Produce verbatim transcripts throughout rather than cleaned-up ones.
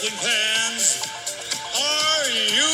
wrestling fans, are you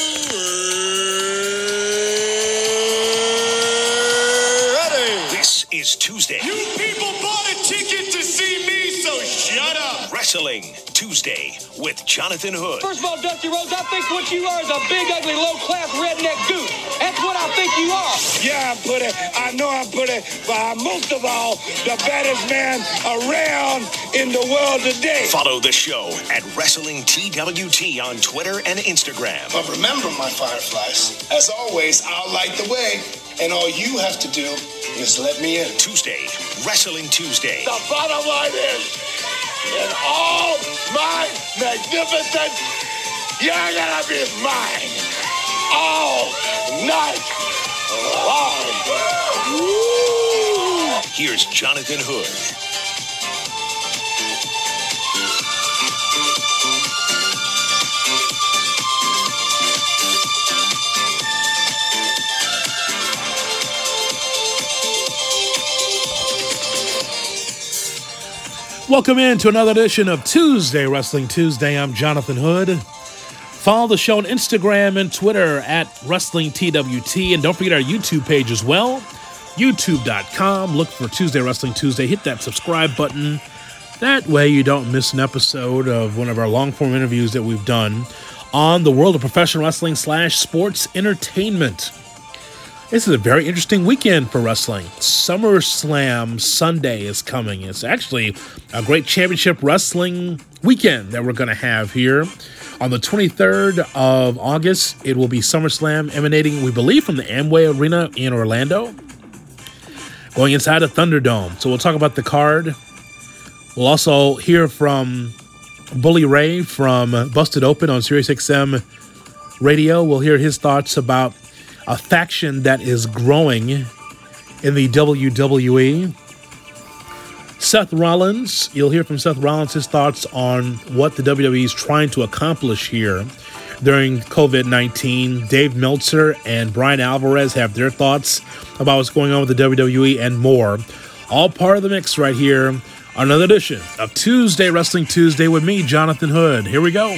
ready? This is Tuesday. You people bought a ticket to see me, so shut up. Wrestling Tuesday with Jonathan Hood. First of all, Dusty Rhodes, I think what you are is a big, ugly, low-class redneck goof. That's what I think you are. Yeah, I'm pretty. I know I'm pretty. But I'm most of all the baddest man around in the world today. Follow the show at Wrestling T W T on Twitter and Instagram. But remember, my fireflies, as always, I'll light the way. And all you have to do is let me in. Tuesday, Wrestling Tuesday. The bottom line is, in all my magnificence, you're gonna be mine all night long. Woo! Here's Jonathan Hood. Welcome in to another edition of Tuesday, Wrestling Tuesday. I'm Jonathan Hood. Follow the show on Instagram and Twitter at Wrestling T W T. And don't forget our YouTube page as well, YouTube dot com. Look for Tuesday, Wrestling Tuesday. Hit that subscribe button. That way you don't miss an episode of one of our long-form interviews that we've done on the world of professional wrestling slash sports entertainment. This is a very interesting weekend for wrestling. SummerSlam Sunday is coming. It's actually a great championship wrestling weekend that we're going to have here. On the twenty-third of August, it will be SummerSlam emanating, we believe, from the Amway Arena in Orlando, going inside a Thunderdome. So we'll talk about the card. We'll also hear from Bully Ray from Busted Open on Sirius X M Radio. We'll hear his thoughts about a faction that is growing in the W W E. Seth Rollins, you'll hear from Seth Rollins his thoughts on what the W W E is trying to accomplish here during covid nineteen. Dave Meltzer and Brian Alvarez have their thoughts about what's going on with the W W E and more. All part of the mix right here on another edition of Tuesday, Wrestling Tuesday with me, Jonathan Hood. Here we go.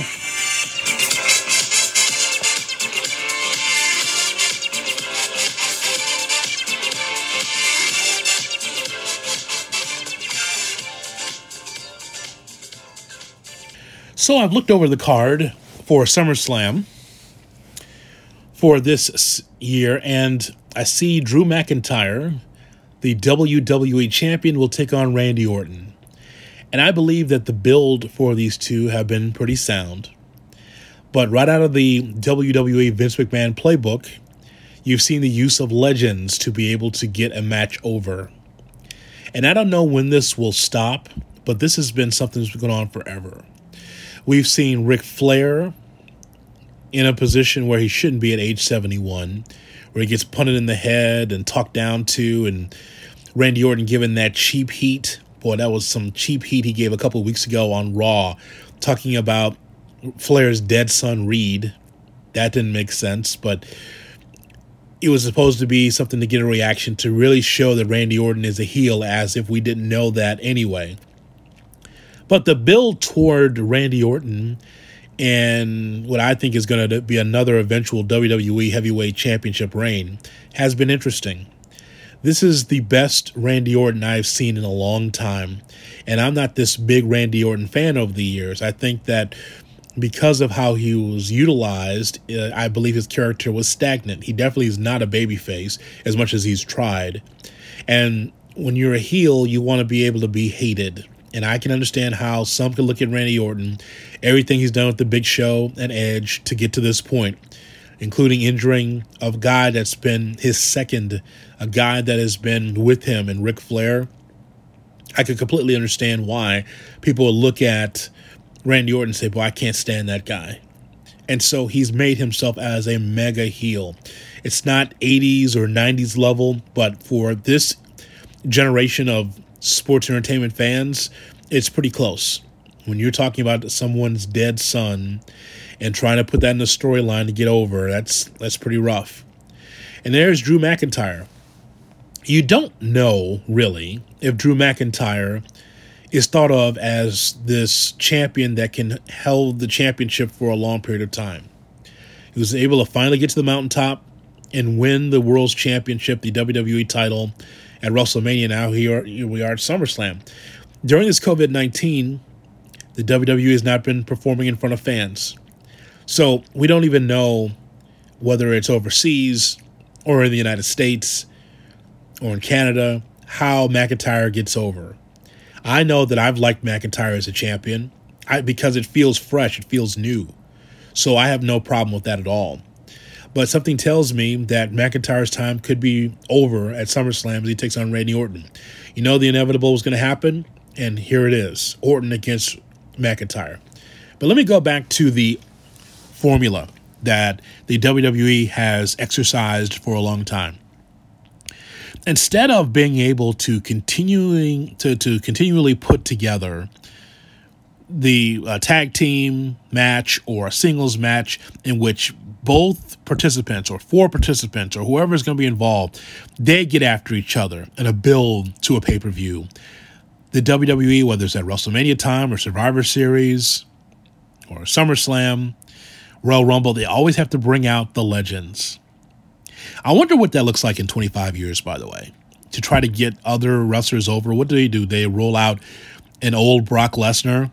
So I've looked over the card for SummerSlam for this year, and I see Drew McIntyre, the W W E champion, will take on Randy Orton. And I believe that the build for these two have been pretty sound. But right out of the W W E Vince McMahon playbook, you've seen the use of legends to be able to get a match over. And I don't know when this will stop, but this has been something that's been going on forever. We've seen Ric Flair in a position where he shouldn't be at age seventy-one, where he gets punted in the head and talked down to, and Randy Orton given that cheap heat. Boy, that was some cheap heat he gave a couple of weeks ago on Raw, talking about Flair's dead son, Reed. That didn't make sense, but it was supposed to be something to get a reaction to really show that Randy Orton is a heel, as if we didn't know that anyway. But the build toward Randy Orton and what I think is going to be another eventual W W E Heavyweight Championship reign has been interesting. This is the best Randy Orton I've seen in a long time. And I'm not this big Randy Orton fan over the years. I think that because of how he was utilized, uh, I believe his character was stagnant. He definitely is not a babyface as much as he's tried. And when you're a heel, you want to be able to be hated. And I can understand how some can look at Randy Orton, everything he's done with the Big Show and Edge to get to this point, including injuring a guy that's been his second, a guy that has been with him, and Ric Flair. I could completely understand why people would look at Randy Orton and say, boy, I can't stand that guy. And so he's made himself as a mega heel. It's not eighties or nineties level, but for this generation of sports entertainment fans, it's pretty close. When you're talking about someone's dead son and trying to put that in the storyline to get over, that's that's pretty rough. And there's Drew McIntyre. You don't know, really, if Drew McIntyre is thought of as this champion that can hold the championship for a long period of time. He was able to finally get to the mountaintop and win the world's championship, the W W E title, at WrestleMania. Now here, here we are at SummerSlam. During this COVID nineteen, the W W E has not been performing in front of fans. So we don't even know whether it's overseas or in the United States or in Canada, how McIntyre gets over. I know that I've liked McIntyre as a champion I, because it feels fresh, it feels new. So I have no problem with that at all. But something tells me that McIntyre's time could be over at SummerSlam as he takes on Randy Orton. You know the inevitable was going to happen, and here it is, Orton against McIntyre. But let me go back to the formula that the W W E has exercised for a long time. Instead of being able to continuing to, to continually put together the uh, tag team match or a singles match in which both participants or four participants or whoever is going to be involved, they get after each other in a build to a pay-per-view. The W W E, whether it's at WrestleMania time or Survivor Series or SummerSlam, Royal Rumble, they always have to bring out the legends. I wonder what that looks like in twenty-five years, by the way, to try to get other wrestlers over. What do they do? They roll out an old Brock Lesnar?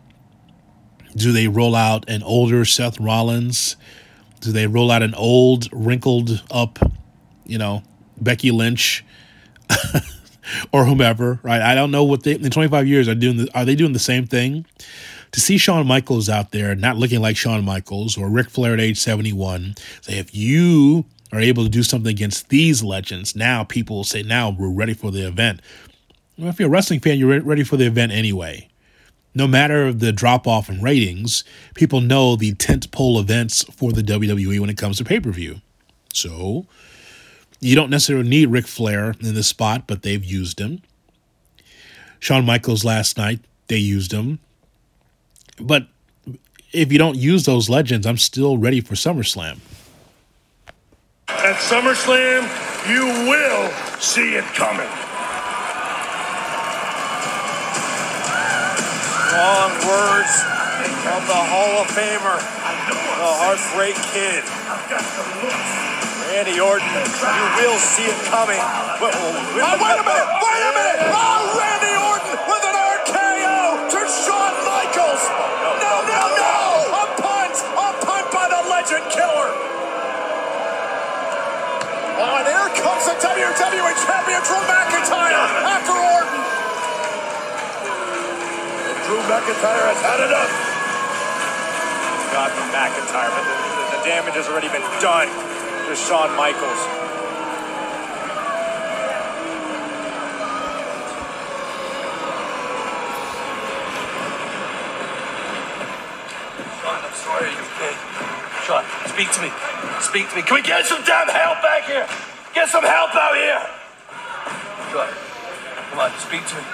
Do they roll out an older Seth Rollins? Do they roll out an old, wrinkled up, you know, Becky Lynch or whomever, right? I don't know what they, in twenty-five years, are doing. The, are they doing the same thing? To see Shawn Michaels out there not looking like Shawn Michaels or Ric Flair at age seventy-one, say, if you are able to do something against these legends, now people will say, now we're ready for the event. Well, if you're a wrestling fan, you're ready for the event anyway. No matter the drop-off in ratings, people know the tentpole events for the W W E when it comes to pay-per-view. So you don't necessarily need Ric Flair in this spot, but they've used him. Shawn Michaels last night, they used him. But if you don't use those legends, I'm still ready for SummerSlam. At SummerSlam, you will see it coming. Long words of the Hall of Famer, the Heartbreak Kid. Randy Orton, you will see it coming. But, oh, wait a minute, wait a minute! Oh, Randy Orton with an R K O to Shawn Michaels! No, no, no! A punt! A punt by the Legend Killer! Oh, and here comes the W W E Champion Drew McIntyre after Orton! Drew McIntyre has had enough. God for McIntyre, but the, the damage has already been done to Shawn Michaels. Shawn, I'm sorry you can't. Shawn, speak to me. Speak to me. Can we get some damn help back here? Get some help out here. Shawn, come on, speak to me.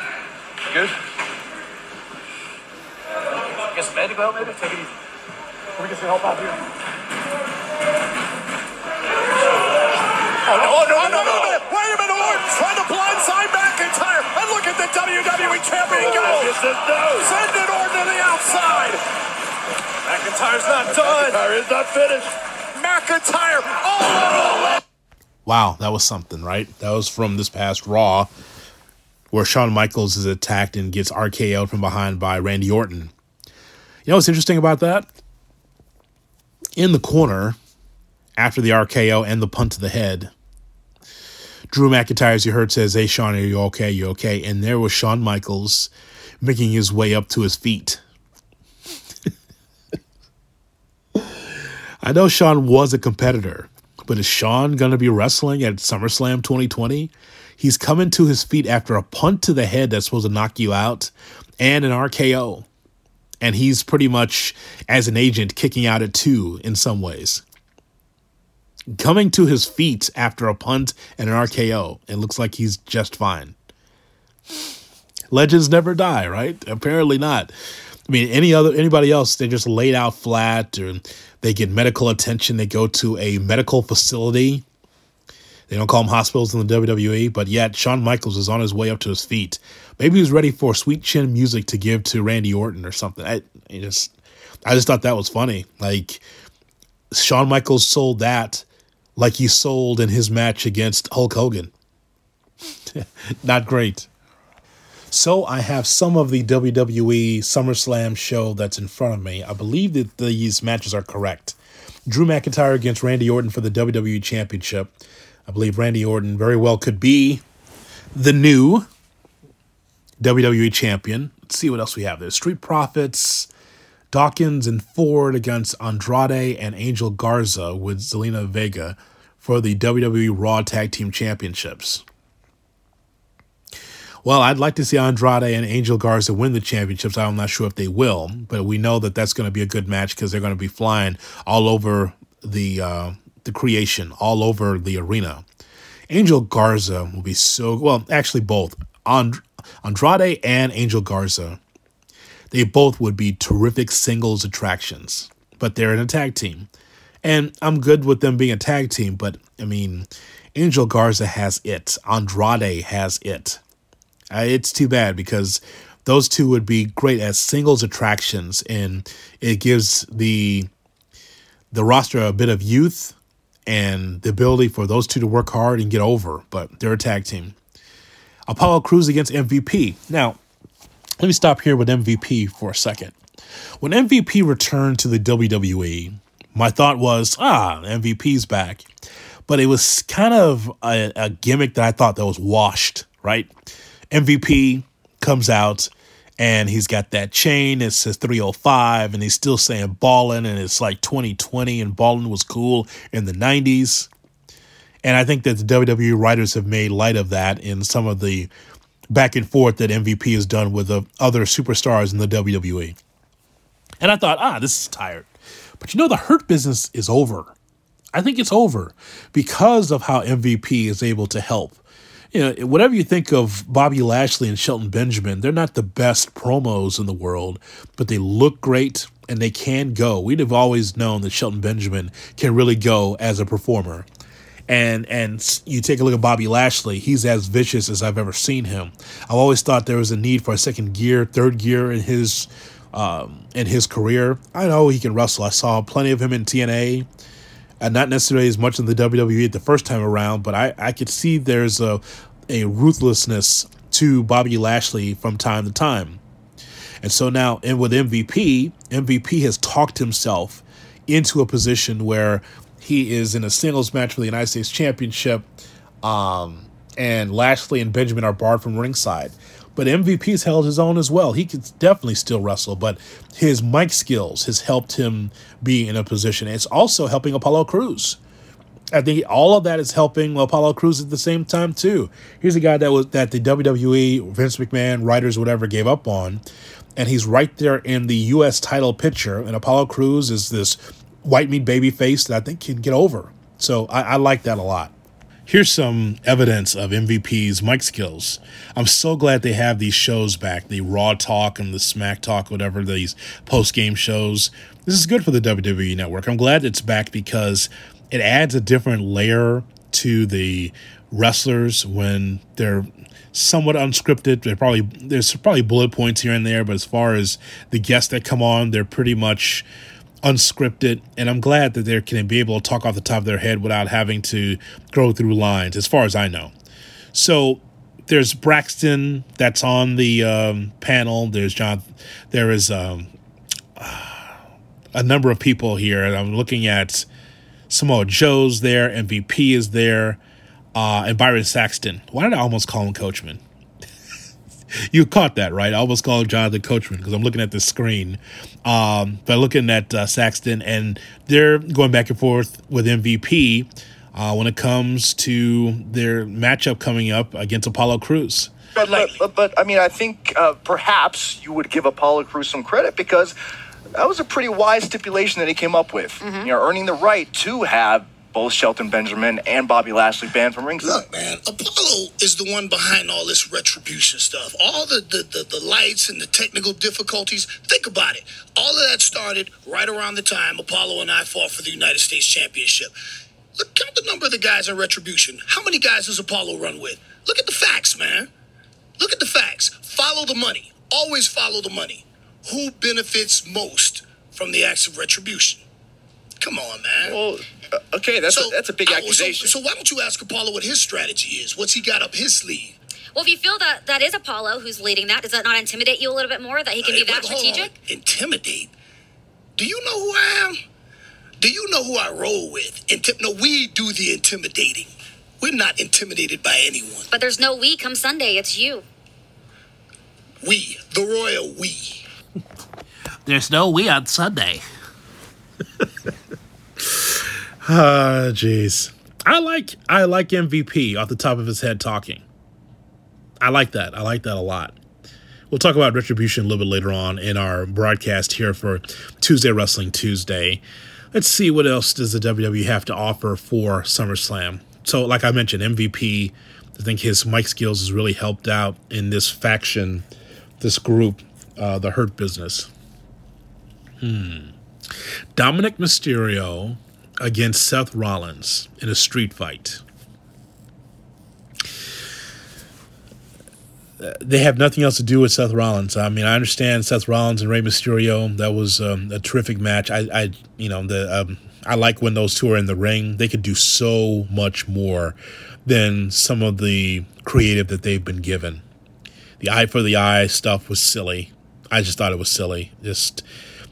You good? Get some medical, maybe? Take it easy. Can we get some help out here? Oh, no, oh, no, no, no, no, no. Wait a minute, Orton trying to blindside McIntyre. And look at the W W E Champion go. Send it, Orton, to the outside. McIntyre's not done. McIntyre is not finished. McIntyre. Oh, wow, that was something, right? That was from this past Raw, where Shawn Michaels is attacked and gets R K O'd from behind by Randy Orton. You know what's interesting about that? In the corner, after the R K O and the punt to the head, Drew McIntyre, as you heard, says, "Hey, Shawn, are you okay? You okay?" And there was Shawn Michaels making his way up to his feet. I know Shawn was a competitor, but is Shawn going to be wrestling at SummerSlam twenty twenty? He's coming to his feet after a punt to the head that's supposed to knock you out and an R K O. And he's pretty much, as an agent, kicking out at two in some ways. Coming to his feet after a punt and an R K O. It looks like he's just fine. Legends never die, right? Apparently not. I mean, any other anybody else, they're just laid out flat, or they get medical attention. They go to a medical facility. They don't call them hospitals in the W W E, but yet Shawn Michaels is on his way up to his feet. Maybe he's ready for Sweet Chin Music to give to Randy Orton or something. I, I just, I just thought that was funny. Like, Shawn Michaels sold that like he sold in his match against Hulk Hogan. Not great. So I have some of the W W E SummerSlam show that's in front of me. I believe that these matches are correct. Drew McIntyre against Randy Orton for the W W E Championship. I believe Randy Orton very well could be the new W W E Champion. Let's see what else we have there. Street Profits, Dawkins and Ford against Andrade and Angel Garza with Zelina Vega for the W W E Raw Tag Team Championships. Well, I'd like to see Andrade and Angel Garza win the championships. I'm not sure if they will, but we know that that's going to be a good match because they're going to be flying all over the uh, the creation, all over the arena. Angel Garza will be so... Well, actually both. And- Andrade and Angel Garza, they both would be terrific singles attractions, but they're in a tag team. And I'm good with them being a tag team, but, I mean, Angel Garza has it. Andrade has it. It's too bad because those two would be great as singles attractions, and it gives the the roster a bit of youth and the ability for those two to work hard and get over, but they're a tag team. Apollo Crews against M V P. Now, let me stop here with M V P for a second. When M V P returned to the W W E, my thought was, ah, M V P's back. But it was kind of a, a gimmick that I thought that was washed, right? M V P comes out, and he's got that chain that says three oh five, and he's still saying ballin', and it's like twenty twenty, and ballin' was cool in the nineties. And I think that the W W E writers have made light of that in some of the back and forth that M V P has done with the other superstars in the W W E. And I thought, ah, this is tired. But you know, the Hurt Business is over. I think it's over because of how M V P is able to help. You know, whatever you think of Bobby Lashley and Shelton Benjamin, they're not the best promos in the world, but they look great and they can go. We'd have always known that Shelton Benjamin can really go as a performer. And and you take a look at Bobby Lashley, he's as vicious as I've ever seen him. I've always thought there was a need for a second gear, third gear in his um, in his career. I know he can wrestle. I saw plenty of him in T N A. And not necessarily as much in the W W E the first time around, but I, I could see there's a, a ruthlessness to Bobby Lashley from time to time. And so now, and with M V P, M V P has talked himself into a position where he is in a singles match for the United States Championship, um, and Lashley and Benjamin are barred from ringside. But M V P's held his own as well. He could definitely still wrestle, but his mic skills has helped him be in a position. It's also helping Apollo Crews. I think all of that is helping Apollo Crews at the same time, too. Here's a guy that was that the W W E, Vince McMahon, writers, whatever, gave up on, and he's right there in the U S title picture, and Apollo Crews is this white meat baby face that I think can get over. So I, I like that a lot. Here's some evidence of M V P's mic skills. I'm so glad they have these shows back, the Raw Talk and the Smack Talk, whatever, these post-game shows. This is good for the W W E Network. I'm glad it's back because it adds a different layer to the wrestlers when they're somewhat unscripted. They're probably There's probably bullet points here and there, but as far as the guests that come on, they're pretty much unscripted, and I'm glad that they can be able to talk off the top of their head without having to go through lines, as far as I know. So there's Braxton that's on the um, panel. There's John. There is um, a number of people here, and I'm looking at Samoa Joe's there, M V P is there, uh, and Byron Saxton. Why did I almost call him Coachman? You caught that, right? I almost called Jonathan Coachman because I'm looking at the screen. Um, but looking at uh, Saxton, and they're going back and forth with M V P uh, when it comes to their matchup coming up against Apollo Crews. But, like, but, but, but I mean, I think uh, perhaps you would give Apollo Crews some credit because that was a pretty wise stipulation that he came up with. Mm-hmm. You know, earning the right to have both Shelton Benjamin and Bobby Lashley banned from ringside. Look, man, Apollo is the one behind all this retribution stuff. All the, the, the, the lights and the technical difficulties, think about it. All of that started right around the time Apollo and I fought for the United States Championship. Look, count the number of the guys in Retribution. How many guys does Apollo run with? Look at the facts, man. Look at the facts. Follow the money. Always follow the money. Who benefits most from the acts of retribution? Come on, man. Well, okay, that's, so, a, that's a big accusation. So, so why don't you ask Apollo what his strategy is? What's he got up his sleeve? Well, if you feel that that is Apollo who's leading that, does that not intimidate you a little bit more, that he can uh, be that strategic? Intimidate? Do you know who I am? Do you know who I roll with? Inti- no, we do the intimidating. We're not intimidated by anyone. But there's no we come Sunday. It's you. We. The royal we. There's no we on Sunday. Ah, uh, jeez. I like I like M V P off the top of his head talking. I like that. I like that a lot. We'll talk about Retribution a little bit later on in our broadcast here for Tuesday Wrestling Tuesday. Let's see what else does the W W E have to offer for SummerSlam. So, like I mentioned, M V P, I think his mic skills has really helped out in this faction, this group, uh, the Hurt Business. Hmm. Dominic Mysterio against Seth Rollins in a street fight. They have nothing else to do with Seth Rollins. I mean, I understand Seth Rollins and Rey Mysterio. That was um, a terrific match. I, I you know, the um, I like when those two are in the ring. They could do so much more than some of the creative that they've been given. The eye for the eye stuff was silly. I just thought it was silly. Just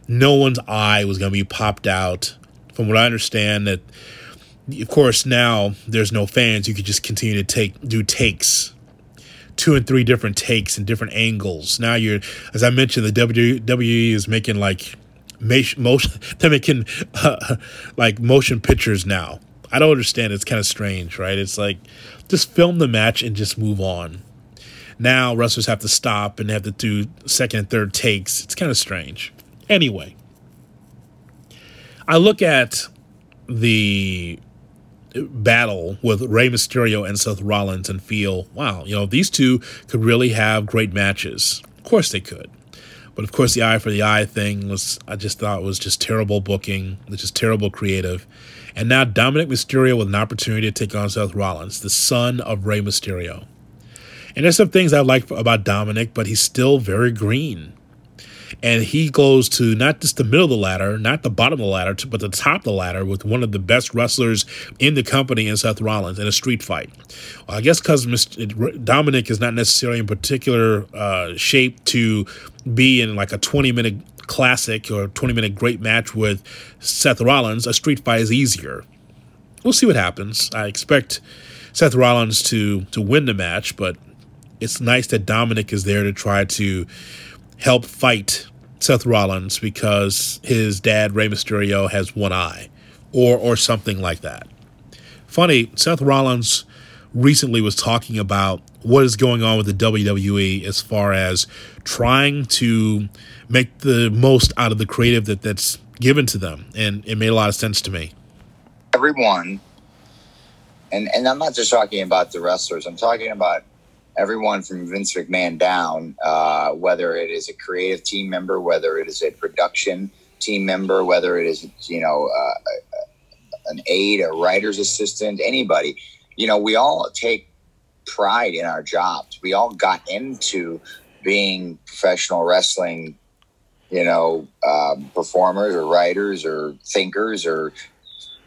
no one's eye was going to be popped out. From what I understand, that of course now there's no fans. You could just continue to take do takes. Two and three different takes and different angles. Now you're, as I mentioned, the W W E is making like motion, they're making uh, like motion pictures now. I don't understand. It's kind of strange, right? It's like just film the match and just move on. Now wrestlers have to stop and they have to do second and third takes. It's kind of strange. Anyway, I look at the battle with Rey Mysterio and Seth Rollins and feel, wow, you know, these two could really have great matches. Of course they could. But of course the eye for the eye thing was, I just thought was just terrible booking, which is terrible creative. And now Dominic Mysterio with an opportunity to take on Seth Rollins, the son of Rey Mysterio. And there's some things I like about Dominic, but he's still very green. And he goes to not just the middle of the ladder, not the bottom of the ladder, but the top of the ladder with one of the best wrestlers in the company in Seth Rollins in a street fight. Well, I guess because Dominic is not necessarily in particular uh, shape to be in like a twenty-minute classic or twenty-minute great match with Seth Rollins, a street fight is easier. We'll see what happens. I expect Seth Rollins to, to win the match, but it's nice that Dominic is there to try to help fight Seth Rollins because his dad, Rey Mysterio, has one eye or or something like that. Funny, Seth Rollins recently was talking about what is going on with the W W E as far as trying to make the most out of the creative that, that's given to them. And it made a lot of sense to me. Everyone, and, and I'm not just talking about the wrestlers, I'm talking about everyone from Vince McMahon down, uh, whether it is a creative team member, whether it is a production team member, whether it is, you know, uh, an aide, a writer's assistant, anybody, you know, we all take pride in our jobs. We all got into being professional wrestling, you know, uh, performers or writers or thinkers or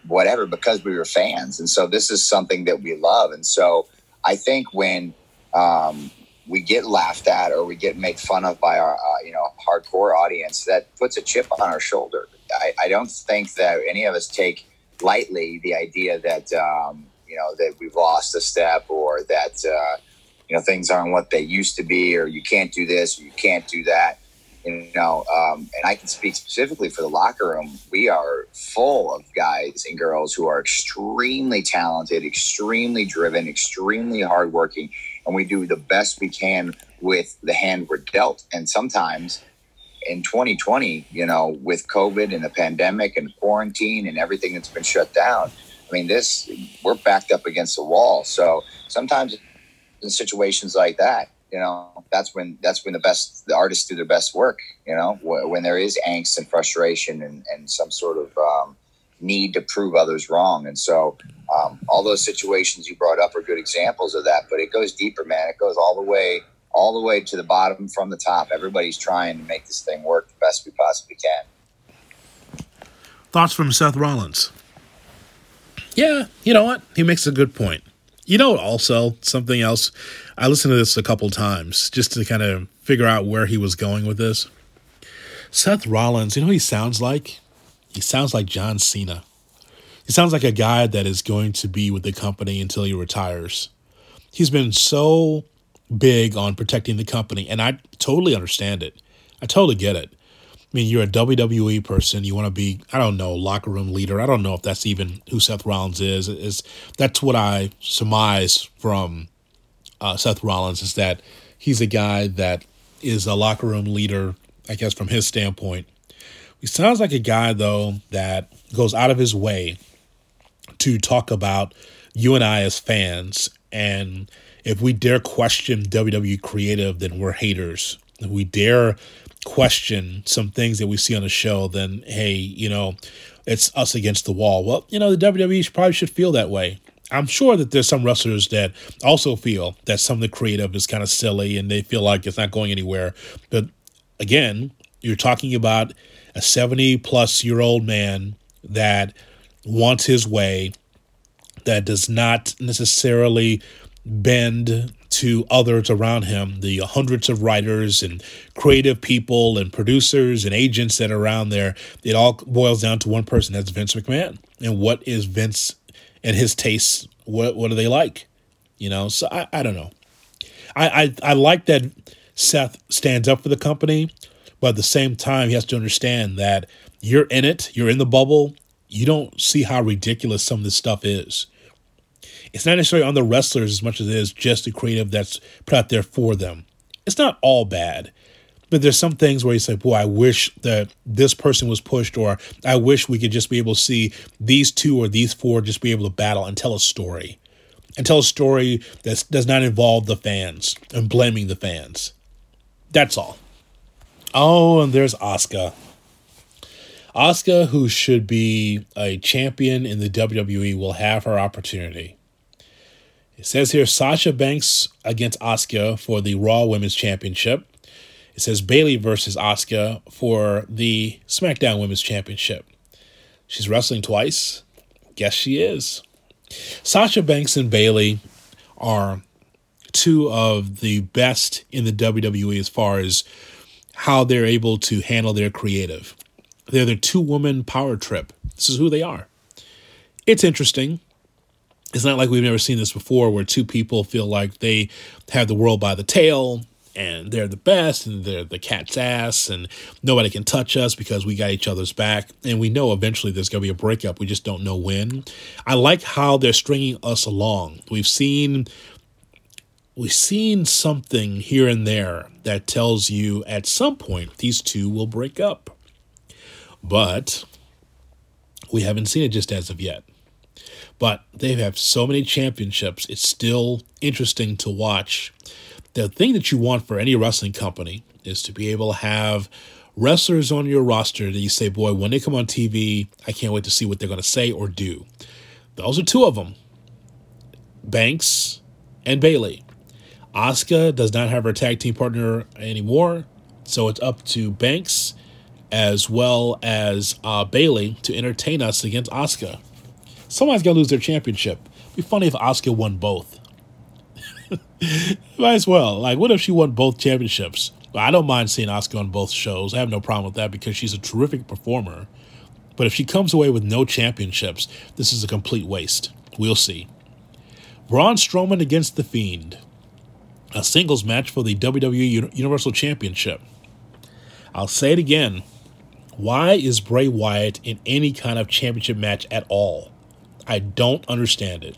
whatever, because we were fans. And so this is something that we love. And so I think when Um, we get laughed at or we get made fun of by our, uh, you know, hardcore audience, that puts a chip on our shoulder. I, I don't think that any of us take lightly the idea that, um, you know, that we've lost a step or that, uh, you know, things aren't what they used to be, or you can't do this, or you can't do that, you know, um, and I can speak specifically for the locker room. We are full of guys and girls who are extremely talented, extremely driven, extremely hardworking, and we do the best we can with the hand we're dealt. And sometimes in twenty twenty, you know, with COVID and the pandemic and quarantine and everything that's been shut down, I mean, this, we're backed up against the wall. So sometimes in situations like that, you know, that's when, that's when the best, the artists do their best work, you know, when there is angst and frustration and, and some sort of, um, need to prove others wrong. And so um, all those situations you brought up are good examples of that, but it goes deeper, man. It goes all the way, all the way to the bottom from the top. Everybody's trying to make this thing work the best we possibly can. Thoughts from Seth Rollins? Yeah, you know what? He makes a good point. You know, also something else. I listened to this a couple times just to kind of figure out where he was going with this. Seth Rollins, you know who he sounds like? He sounds like John Cena. He sounds like a guy that is going to be with the company until he retires. He's been so big on protecting the company, and I totally understand it. I totally get it. I mean, you're a W W E person. You want to be, I don't know, locker room leader. I don't know if that's even who Seth Rollins is. It's, that's what I surmise from uh, Seth Rollins, is that he's a guy that is a locker room leader, I guess, from his standpoint. He sounds like a guy, though, that goes out of his way to talk about you and I as fans. And if we dare question W W E creative, then we're haters. If we dare question some things that we see on the show, then, hey, you know, it's us against the wall. Well, you know, the W W E probably should feel that way. I'm sure that there's some wrestlers that also feel that some of the creative is kind of silly and they feel like it's not going anywhere. But again, you're talking about a seventy plus year old man that wants his way, that does not necessarily bend to others around him, the hundreds of writers and creative people and producers and agents that are around there. It all boils down to one person. That's Vince McMahon. And what is Vince and his tastes? What what are they like? You know, so I, I don't know. I, I I like that Seth stands up for the company, but at the same time, he has to understand that you're in it. You're in the bubble. You don't see how ridiculous some of this stuff is. It's not necessarily on the wrestlers as much as it is just the creative that's put out there for them. It's not all bad, but there's some things where you say, boy, I wish that this person was pushed, or I wish we could just be able to see these two or these four just be able to battle and tell a story. And tell a story that does not involve the fans and blaming the fans. That's all. Oh, and there's Asuka. Asuka, who should be a champion in the W W E, will have her opportunity. It says here, Sasha Banks against Asuka for the Raw Women's Championship. It says Bayley versus Asuka for the SmackDown Women's Championship. She's wrestling twice. Guess she is. Sasha Banks and Bayley are two of the best in the W W E as far as how they're able to handle their creative. They're the two-woman power trip. This is who they are. It's interesting. It's not like we've never seen this before, where two people feel like they have the world by the tail and they're the best and they're the cat's ass and nobody can touch us because we got each other's back. And we know eventually there's going to be a breakup. We just don't know when. I like how they're stringing us along. We've seen... We've seen something here and there that tells you at some point these two will break up. But we haven't seen it just as of yet. But they have so many championships, it's still interesting to watch. The thing that you want for any wrestling company is to be able to have wrestlers on your roster that you say, boy, when they come on T V, I can't wait to see what they're going to say or do. Those are two of them, Banks and Bayley. Asuka does not have her tag team partner anymore, so it's up to Banks as well as uh, Bayley to entertain us against Asuka. Someone's going to lose their championship. It'd be funny if Asuka won both. Might as well. Like, what if she won both championships? Well, I don't mind seeing Asuka on both shows. I have no problem with that because she's a terrific performer. But if she comes away with no championships, this is a complete waste. We'll see. Braun Strowman against The Fiend. A singles match for the W W E Universal Championship. I'll say it again. Why is Bray Wyatt in any kind of championship match at all? I don't understand it.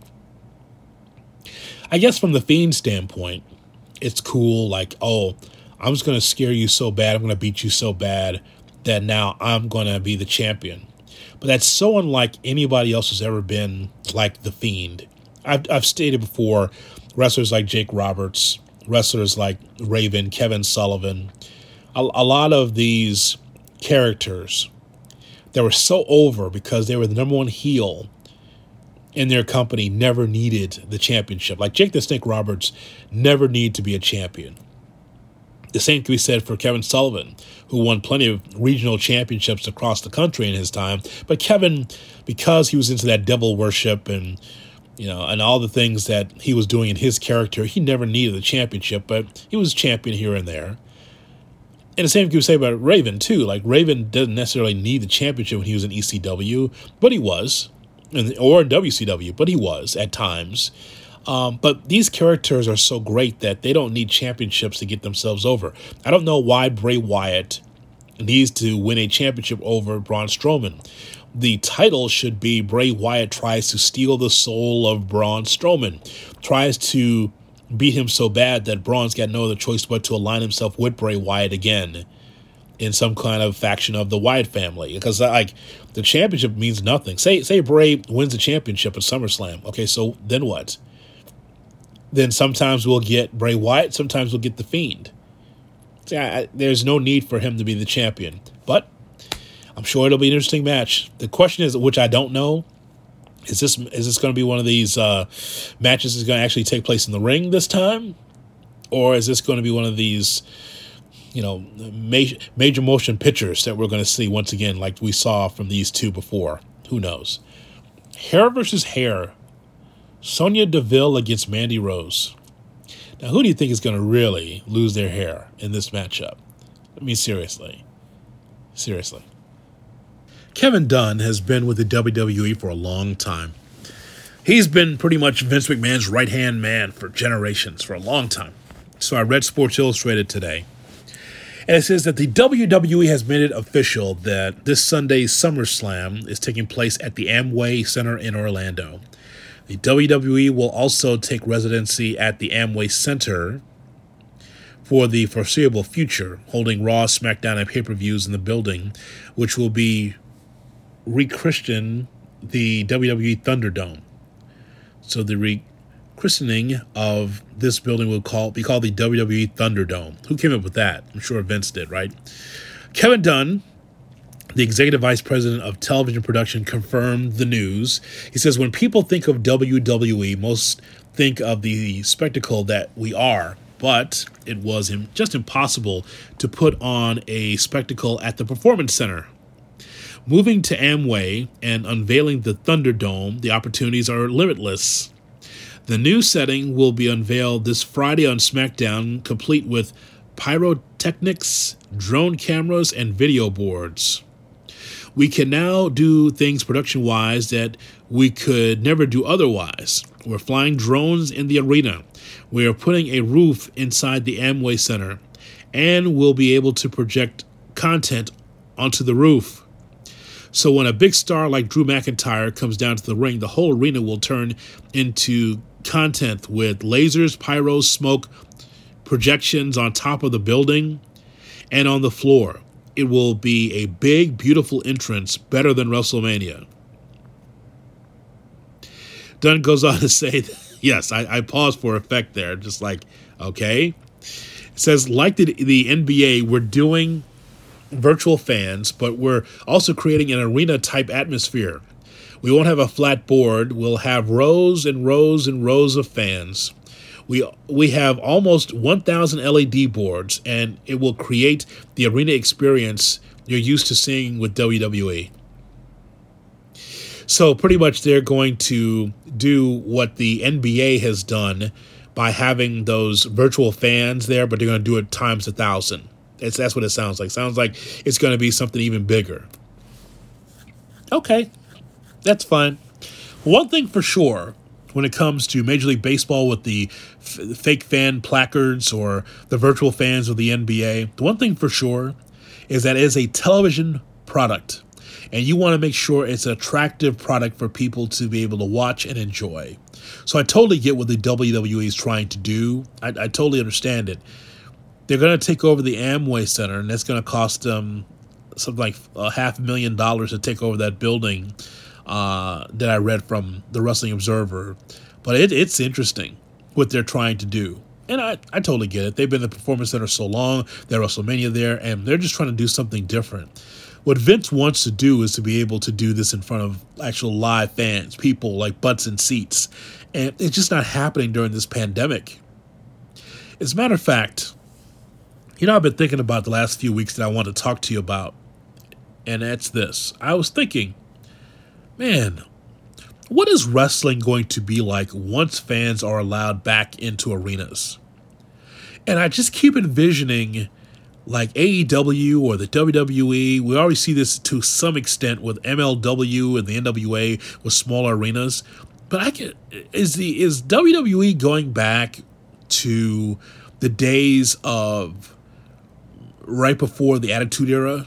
I guess from the Fiend standpoint, it's cool. Like, oh, I'm just going to scare you so bad. I'm going to beat you so bad that now I'm going to be the champion. But that's so unlike anybody else who's ever been like The Fiend. I've, I've stated before, wrestlers like Jake Roberts, wrestlers like Raven, Kevin Sullivan, a, a lot of these characters that were so over because they were the number one heel in their company never needed the championship. Like Jake the Snake Roberts never needed to be a champion. The same can be said for Kevin Sullivan, who won plenty of regional championships across the country in his time. But Kevin, because he was into that devil worship and, you know, and all the things that he was doing in his character, he never needed the championship, but he was champion here and there. And the same can be said about Raven, too. Like, Raven didn't necessarily need the championship when he was in E C W, but he was, or in W C W, but he was at times. Um, but these characters are so great that they don't need championships to get themselves over. I don't know why Bray Wyatt needs to win a championship over Braun Strowman. The title should be Bray Wyatt tries to steal the soul of Braun Strowman, tries to beat him so bad that Braun's got no other choice but to align himself with Bray Wyatt again in some kind of faction of the Wyatt family. Because, like, the championship means nothing. Say, say Bray wins the championship at SummerSlam. Okay, so then what? Then sometimes we'll get Bray Wyatt, sometimes we'll get The Fiend. See, I, I, there's no need for him to be the champion. But I'm sure it'll be an interesting match. The question is, which I don't know, is this is this going to be one of these uh, matches that's going to actually take place in the ring this time? Or is this going to be one of these, you know, major, major motion pictures that we're going to see once again, like we saw from these two before? Who knows? Hair versus hair. Sonya Deville against Mandy Rose. Now, who do you think is going to really lose their hair in this matchup? I mean, seriously. Seriously. Kevin Dunn has been with the W W E for a long time. He's been pretty much Vince McMahon's right-hand man for generations, for a long time. So I read Sports Illustrated today, and it says that the W W E has made it official that this Sunday's SummerSlam is taking place at the Amway Center in Orlando. The W W E will also take residency at the Amway Center for the foreseeable future, holding Raw, SmackDown, and pay-per-views in the building, which will be rechristened the W W E Thunderdome. So the rechristening of this building will call, be called the W W E Thunderdome. Who came up with that? I'm sure Vince did, right? Kevin Dunn, the executive vice president of television production, confirmed the news. He says, when people think of W W E, most think of the spectacle that we are, but it was just impossible to put on a spectacle at the Performance Center. Moving to Amway and unveiling the Thunderdome, the opportunities are limitless. The new setting will be unveiled this Friday on SmackDown, complete with pyrotechnics, drone cameras, and video boards. We can now do things production-wise that we could never do otherwise. We're flying drones in the arena. We are putting a roof inside the Amway Center, and we'll be able to project content onto the roof. So when a big star like Drew McIntyre comes down to the ring, the whole arena will turn into content with lasers, pyros, smoke, projections on top of the building and on the floor. It will be a big, beautiful entrance, better than WrestleMania. Dunn goes on to say, that, yes, I, I paused for effect there, just like, okay. It says, like the, the N B A, we're doing virtual fans, but we're also creating an arena-type atmosphere. We won't have a flat board. We'll have rows and rows and rows of fans. We we have almost one thousand L E D boards, and it will create the arena experience you're used to seeing with W W E. So pretty much they're going to do what the N B A has done by having those virtual fans there, but they're going to do it times a thousand. It's, that's what it sounds like. Sounds like it's going to be something even bigger. Okay, that's fine. One thing for sure, when it comes to Major League Baseball with the f- fake fan placards or the virtual fans of the N B A, the one thing for sure is that it is a television product, and you want to make sure it's an attractive product for people to be able to watch and enjoy. So I totally get what the W W E is trying to do. I, I totally understand it. They're going to take over the Amway Center, and that's going to cost them something like a half a million dollars to take over that building. Uh, that I read from the Wrestling Observer. But it, it's interesting what they're trying to do. And I, I totally get it. They've been in the Performance Center so long. They're WrestleMania there, and they're just trying to do something different. what Vince wants to do is to be able to do this in front of actual live fans, people like butts in seats. And it's just not happening during this pandemic. As a matter of fact, you know, I've been thinking about the last few weeks that I want to talk to you about. And that's this. I was thinking, man, what is wrestling going to be like once fans are allowed back into arenas? And I just keep envisioning like A E W or the W W E. We already see this to some extent with M L W and the N W A with smaller arenas. But I can, is the is W W E going back to the days of right before the Attitude Era?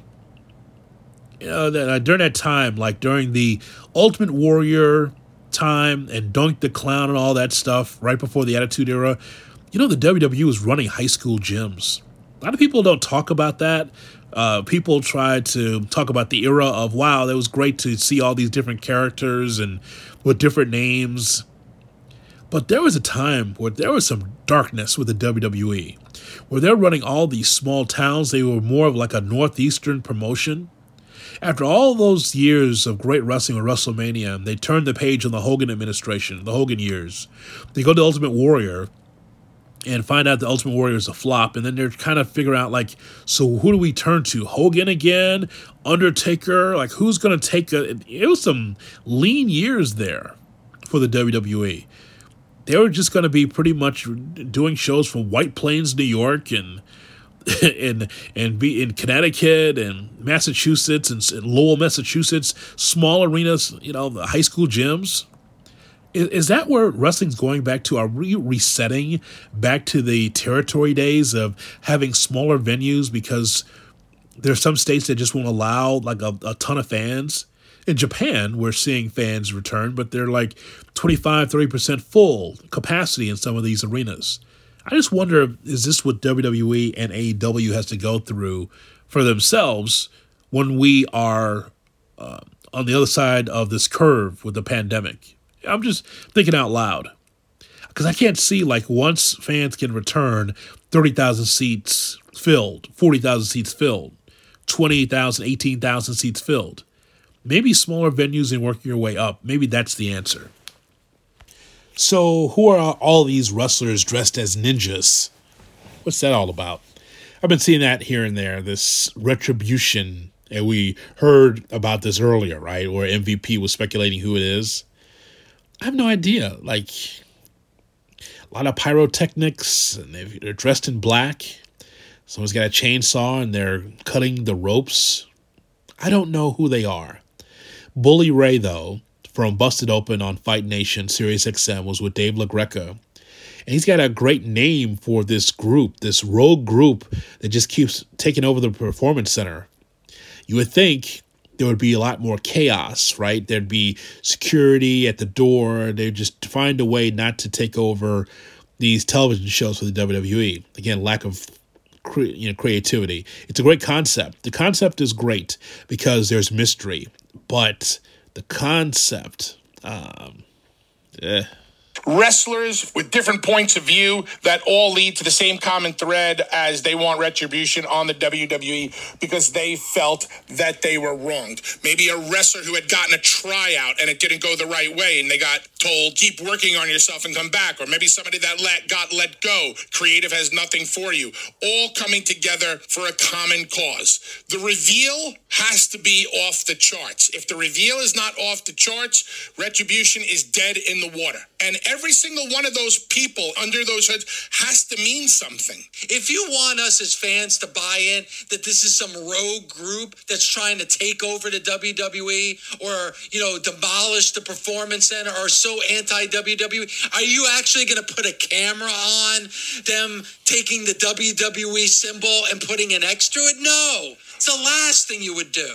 You know, that, uh, during that time, like during the Ultimate Warrior time and Dunk the Clown and all that stuff, right before the Attitude Era, you know, the W W E was running high school gyms. A lot of people don't talk about that. Uh, people try to talk about the era of, wow, that was great to see all these different characters and with different names. But there was a time where there was some darkness with the W W E, where they're running all these small towns. They were more of like a Northeastern promotion. After all those years of great wrestling with WrestleMania, they turned the page on the Hogan administration, the Hogan years. They go to Ultimate Warrior and find out the Ultimate Warrior is a flop, and then they're kind of figuring out, like, so who do we turn to? Hogan again? Undertaker? Like, who's going to take a... It was some lean years there for the W W E. They were just going to be pretty much doing shows from White Plains, New York, and... and and be in Connecticut and Massachusetts and, and Lowell, Massachusetts, small arenas, you know, the high school gyms. Is, is that where wrestling's going back to? Are we resetting back to the territory days of having smaller venues because there's some states that just won't allow like a, a ton of fans? In Japan, we're seeing fans return, but they're like twenty-five, thirty percent full capacity in some of these arenas. I just wonder, is this what W W E and A E W has to go through for themselves when we are uh, on the other side of this curve with the pandemic? I'm just thinking out loud because I can't see, like, once fans can return, thirty thousand seats filled, forty thousand seats filled, twenty thousand, eighteen thousand seats filled. Maybe smaller venues and working your way up. Maybe that's the answer. So who are all these wrestlers dressed as ninjas? What's that all about? I've been seeing that here and there, this Retribution, and we heard about this earlier, right, where M V P was speculating who it is. I have no idea. Like, a lot of pyrotechnics, and they're dressed in black. Someone's got a chainsaw, and they're cutting the ropes. I don't know who they are. Bully Ray, though, from Busted Open on Fight Nation, Sirius X M, was with Dave LaGreca. And he's got a great name for this group, this rogue group that just keeps taking over the Performance Center. You would think there would be a lot more chaos, right? There'd be security at the door. They'd just find a way not to take over these television shows for the W W E. Again, lack of cre- you know, creativity. It's a great concept. The concept is great because there's mystery, but... the concept, um, eh. Wrestlers with different points of view that all lead to the same common thread as they want retribution on the W W E because they felt that they were wronged. Maybe a wrestler who had gotten a tryout and it didn't go the right way and they got told, keep working on yourself and come back. Or maybe somebody that let got let go. Creative has nothing for you. All coming together for a common cause. The reveal has to be off the charts. If the reveal is not off the charts, retribution is dead in the water. And every single one of those people under those hoods has to mean something. If you want us as fans to buy in that this is some rogue group that's trying to take over the W W E or, you know, demolish the Performance Center or so anti-W W E, are you actually going to put a camera on them taking the W W E symbol and putting an X to it? No. It's the last thing you would do.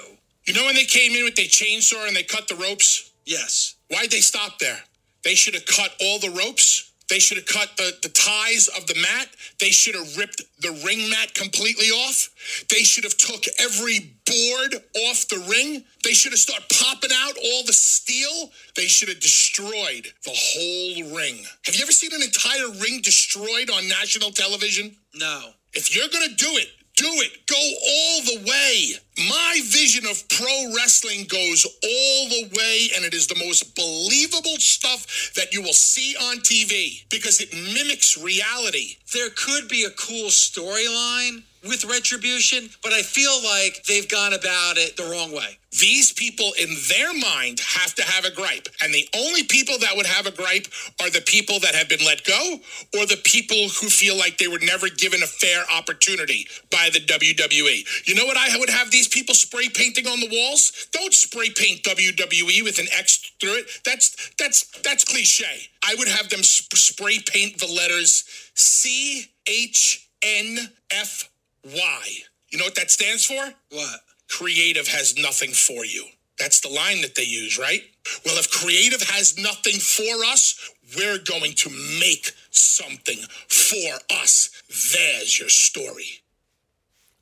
You know when they came in with their chainsaw and they cut the ropes? Yes. Why'd they stop there? They should have cut all the ropes. They should have cut the, the ties of the mat. They should have ripped the ring mat completely off. They should have took every board off the ring. They should have started popping out all the steel. They should have destroyed the whole ring. Have you ever seen an entire ring destroyed on national television? No. If you're going to do it, Do it. Go all the way. My vision of pro wrestling goes all the way, and it is the most believable stuff that you will see on T V because it mimics reality. There could be a cool storyline with Retribution, but I feel like they've gone about it the wrong way. These people in their mind have to have a gripe, and the only people that would have a gripe are the people that have been let go or the people who feel like they were never given a fair opportunity by the W W E. You know what I would have these people spray painting on the walls? Don't spray paint W W E with an X through it. That's that's that's cliche. I would have them sp- spray paint the letters C H N F Y. Why? You know what that stands for? What? Creative has nothing for you. That's the line that they use, right? Well, if creative has nothing for us, we're going to make something for us. There's your story.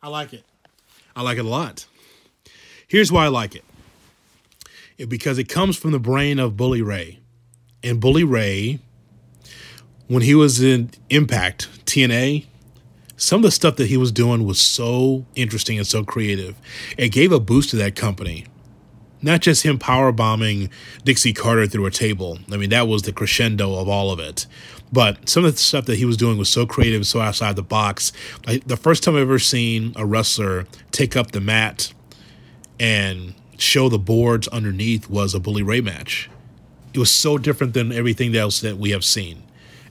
I like it. I like it a lot. Here's why I like it. It because it comes from the brain of Bully Ray. And Bully Ray, when he was in Impact, T N A, some of the stuff that he was doing was so interesting and so creative. It gave a boost to that company. Not just him powerbombing Dixie Carter through a table. I mean, that was the crescendo of all of it. But some of the stuff that he was doing was so creative, so outside the box. I, the first time I've ever seen a wrestler take up the mat and show the boards underneath was a Bully Ray match. It was so different than everything else that we have seen.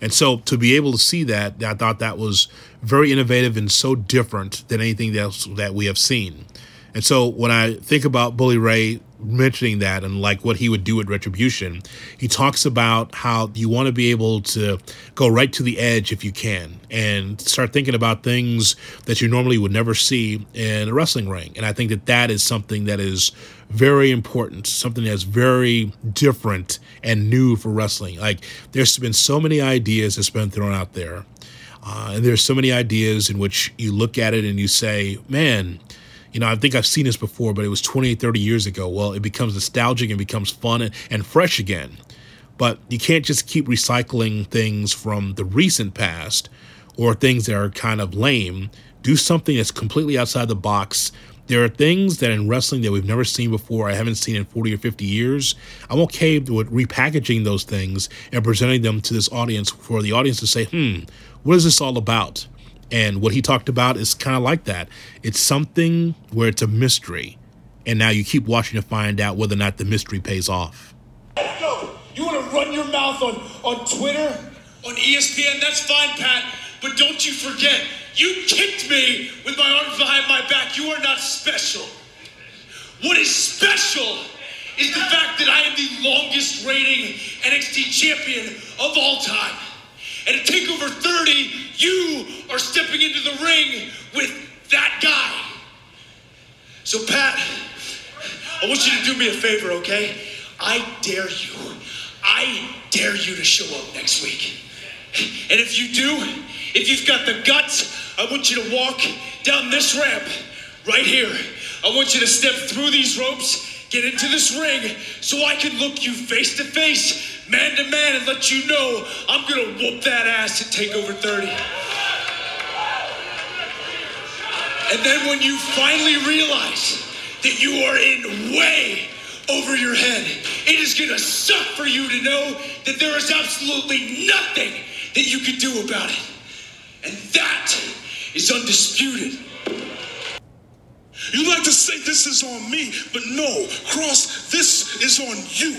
And so to be able to see that, I thought that was very innovative and so different than anything else that we have seen. And so when I think about Bully Ray mentioning that and like what he would do at Retribution, he talks about how you want to be able to go right to the edge if you can and start thinking about things that you normally would never see in a wrestling ring. And I think that that is something that is very important, something that's very different and new for wrestling. Like there's been so many ideas that's been thrown out there. Uh, and there's so many ideas in which you look at it and you say, man, you know, I think I've seen this before, but it was twenty, thirty years ago. Well, it becomes nostalgic and becomes fun and, and fresh again. But you can't just keep recycling things from the recent past or things that are kind of lame. Do something that's completely outside the box. There are things that in wrestling that we've never seen before, I haven't seen in forty or fifty years. I'm okay with repackaging those things and presenting them to this audience for the audience to say, hmm, what is this all about? And what he talked about is kind of like that. It's something where it's a mystery. And now you keep watching to find out whether or not the mystery pays off. Yo, you want to run your mouth on, on Twitter, on E S P N? That's fine, Pat. But don't you forget, you kicked me with my arms behind my back. You are not special. What is special is the fact that I am the longest reigning N X T champion of all time. And at TakeOver thirty, you are stepping into the ring with that guy. So, Pat, I want you to do me a favor, okay? I dare you. I dare you to show up next week. And if you do, if you've got the guts, I want you to walk down this ramp right here. I want you to step through these ropes, get into this ring, so I can look you face to face, man to man, and let you know I'm gonna whoop that ass and take over thirty. And then when you finally realize that you are in way over your head, it is gonna suck for you to know that there is absolutely nothing that you can do about it. And that is undisputed. You like to say this is on me, but no, Cross, this is on you.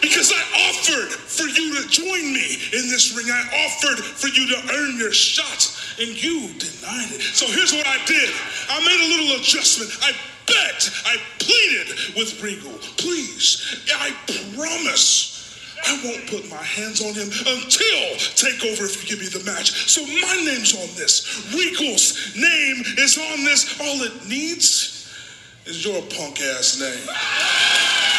Because I offered for you to join me in this ring. I offered for you to earn your shot, and you denied it. So here's what I did. I made a little adjustment. I begged, I pleaded with Regal. Please, I promise I won't put my hands on him until TakeOver if you give me the match. So my name's on this. Regal's name is on this. All it needs is your punk ass name.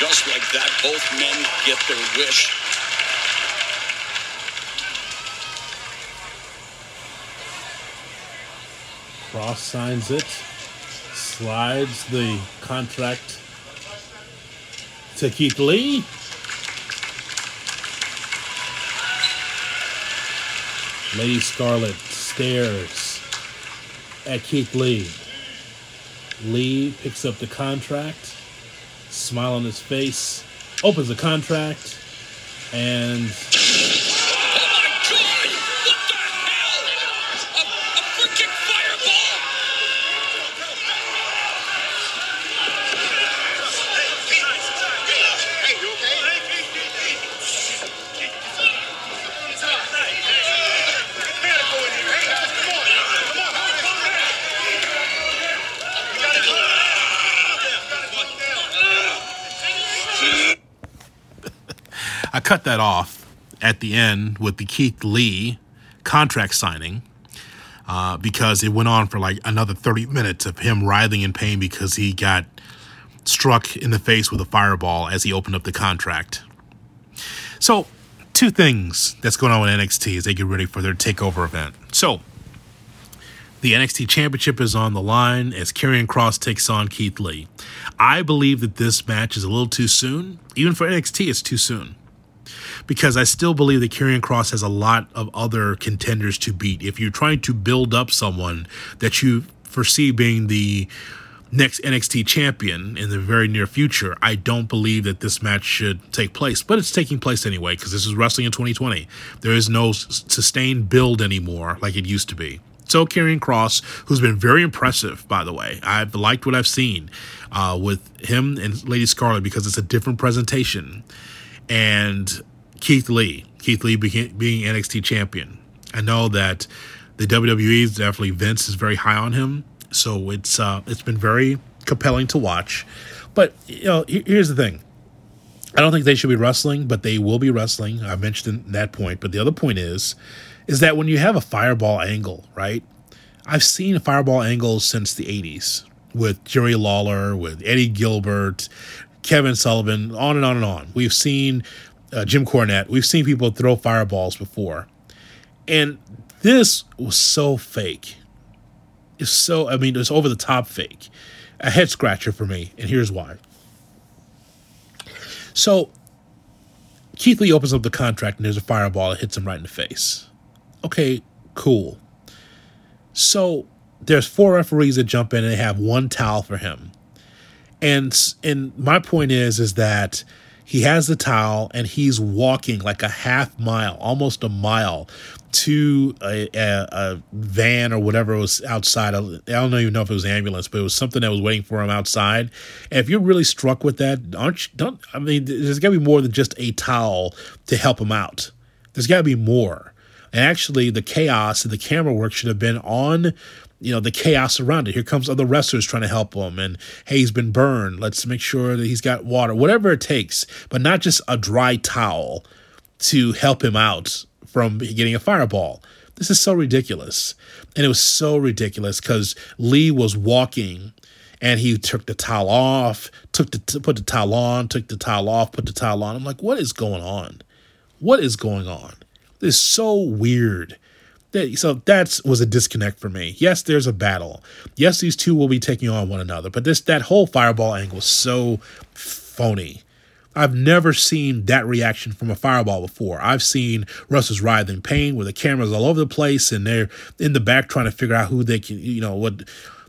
just like that, both men get their wish. Cross signs it, slides the contract to Keith Lee. Lady Scarlet stares at Keith Lee. Lee picks up the contract, smile on his face, opens the contract, and... Oh my God! What the hell? A, a freaking I cut that off at the end with the Keith Lee contract signing uh, because it went on for like another thirty minutes of him writhing in pain because he got struck in the face with a fireball as he opened up the contract. So two things that's going on with N X T as they get ready for their TakeOver event. So the N X T Championship is on the line as Karrion Kross takes on Keith Lee. I believe that this match is a little too soon. Even for N X T, it's too soon. Because I still believe that Karrion Kross has a lot of other contenders to beat. If you're trying to build up someone that you foresee being the next N X T champion in the very near future, I don't believe that this match should take place. But it's taking place anyway because this is wrestling in twenty twenty. There is no sustained build anymore like it used to be. So Karrion Kross, who's been very impressive, by the way. I've liked what I've seen uh, with him and Lady Scarlet because it's a different presentation. And Keith Lee, Keith Lee being N X T champion. I know that the W W E is definitely, Vince is very high on him, so it's uh, it's been very compelling to watch. But you know, here's the thing: I don't think they should be wrestling, but they will be wrestling. I mentioned that point, but the other point is, is that when you have a fireball angle, right? I've seen fireball angles since the eighties with Jerry Lawler, with Eddie Gilbert, Kevin Sullivan, on and on and on. We've seen. Uh, Jim Cornette, we've seen people throw fireballs before. And this was so fake. It's so, I mean, it's over the top fake. A head scratcher for me, and here's why. So, Keith Lee opens up the contract, and there's a fireball that hits him right in the face. Okay, cool. So, there's four referees that jump in, and they have one towel for him. And, and my point is, is that he has the towel, and he's walking like a half mile, almost a mile, to a, a, a van or whatever was outside. I don't even know if it was an ambulance, but it was something that was waiting for him outside. And if you're really struck with that, aren't you, don't I mean, there's got to be more than just a towel to help him out. There's got to be more. And actually, the chaos and the camera work should have been on, you know, the chaos around it. Here comes other wrestlers trying to help him. And, hey, he's been burned. Let's make sure that he's got water. Whatever it takes. But not just a dry towel to help him out from getting a fireball. This is so ridiculous. And it was so ridiculous because Lee was walking and he took the towel off, took the t- put the towel on, took the towel off, put the towel on. I'm like, what is going on? What is going on? This is so weird. So that was a disconnect for me. Yes, there's a battle. Yes, these two will be taking on one another. But this that whole fireball angle is so phony. I've never seen that reaction from a fireball before. I've seen wrestlers writhe in pain where the camera's all over the place and they're in the back trying to figure out who they can, you know, what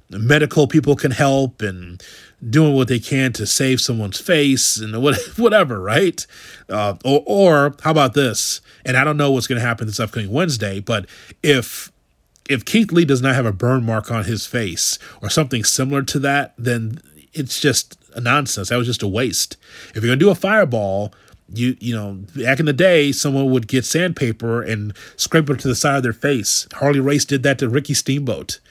medical people can help and doing what they can to save someone's face and what, whatever, right? Uh, or, or how about this? And I don't know what's going to happen this upcoming Wednesday, but if if Keith Lee does not have a burn mark on his face or something similar to that, then it's just nonsense. That was just a waste. If you're going to do a fireball, you you know, back in the day, someone would get sandpaper and scrape it to the side of their face. Harley Race did that to Ricky Steamboat.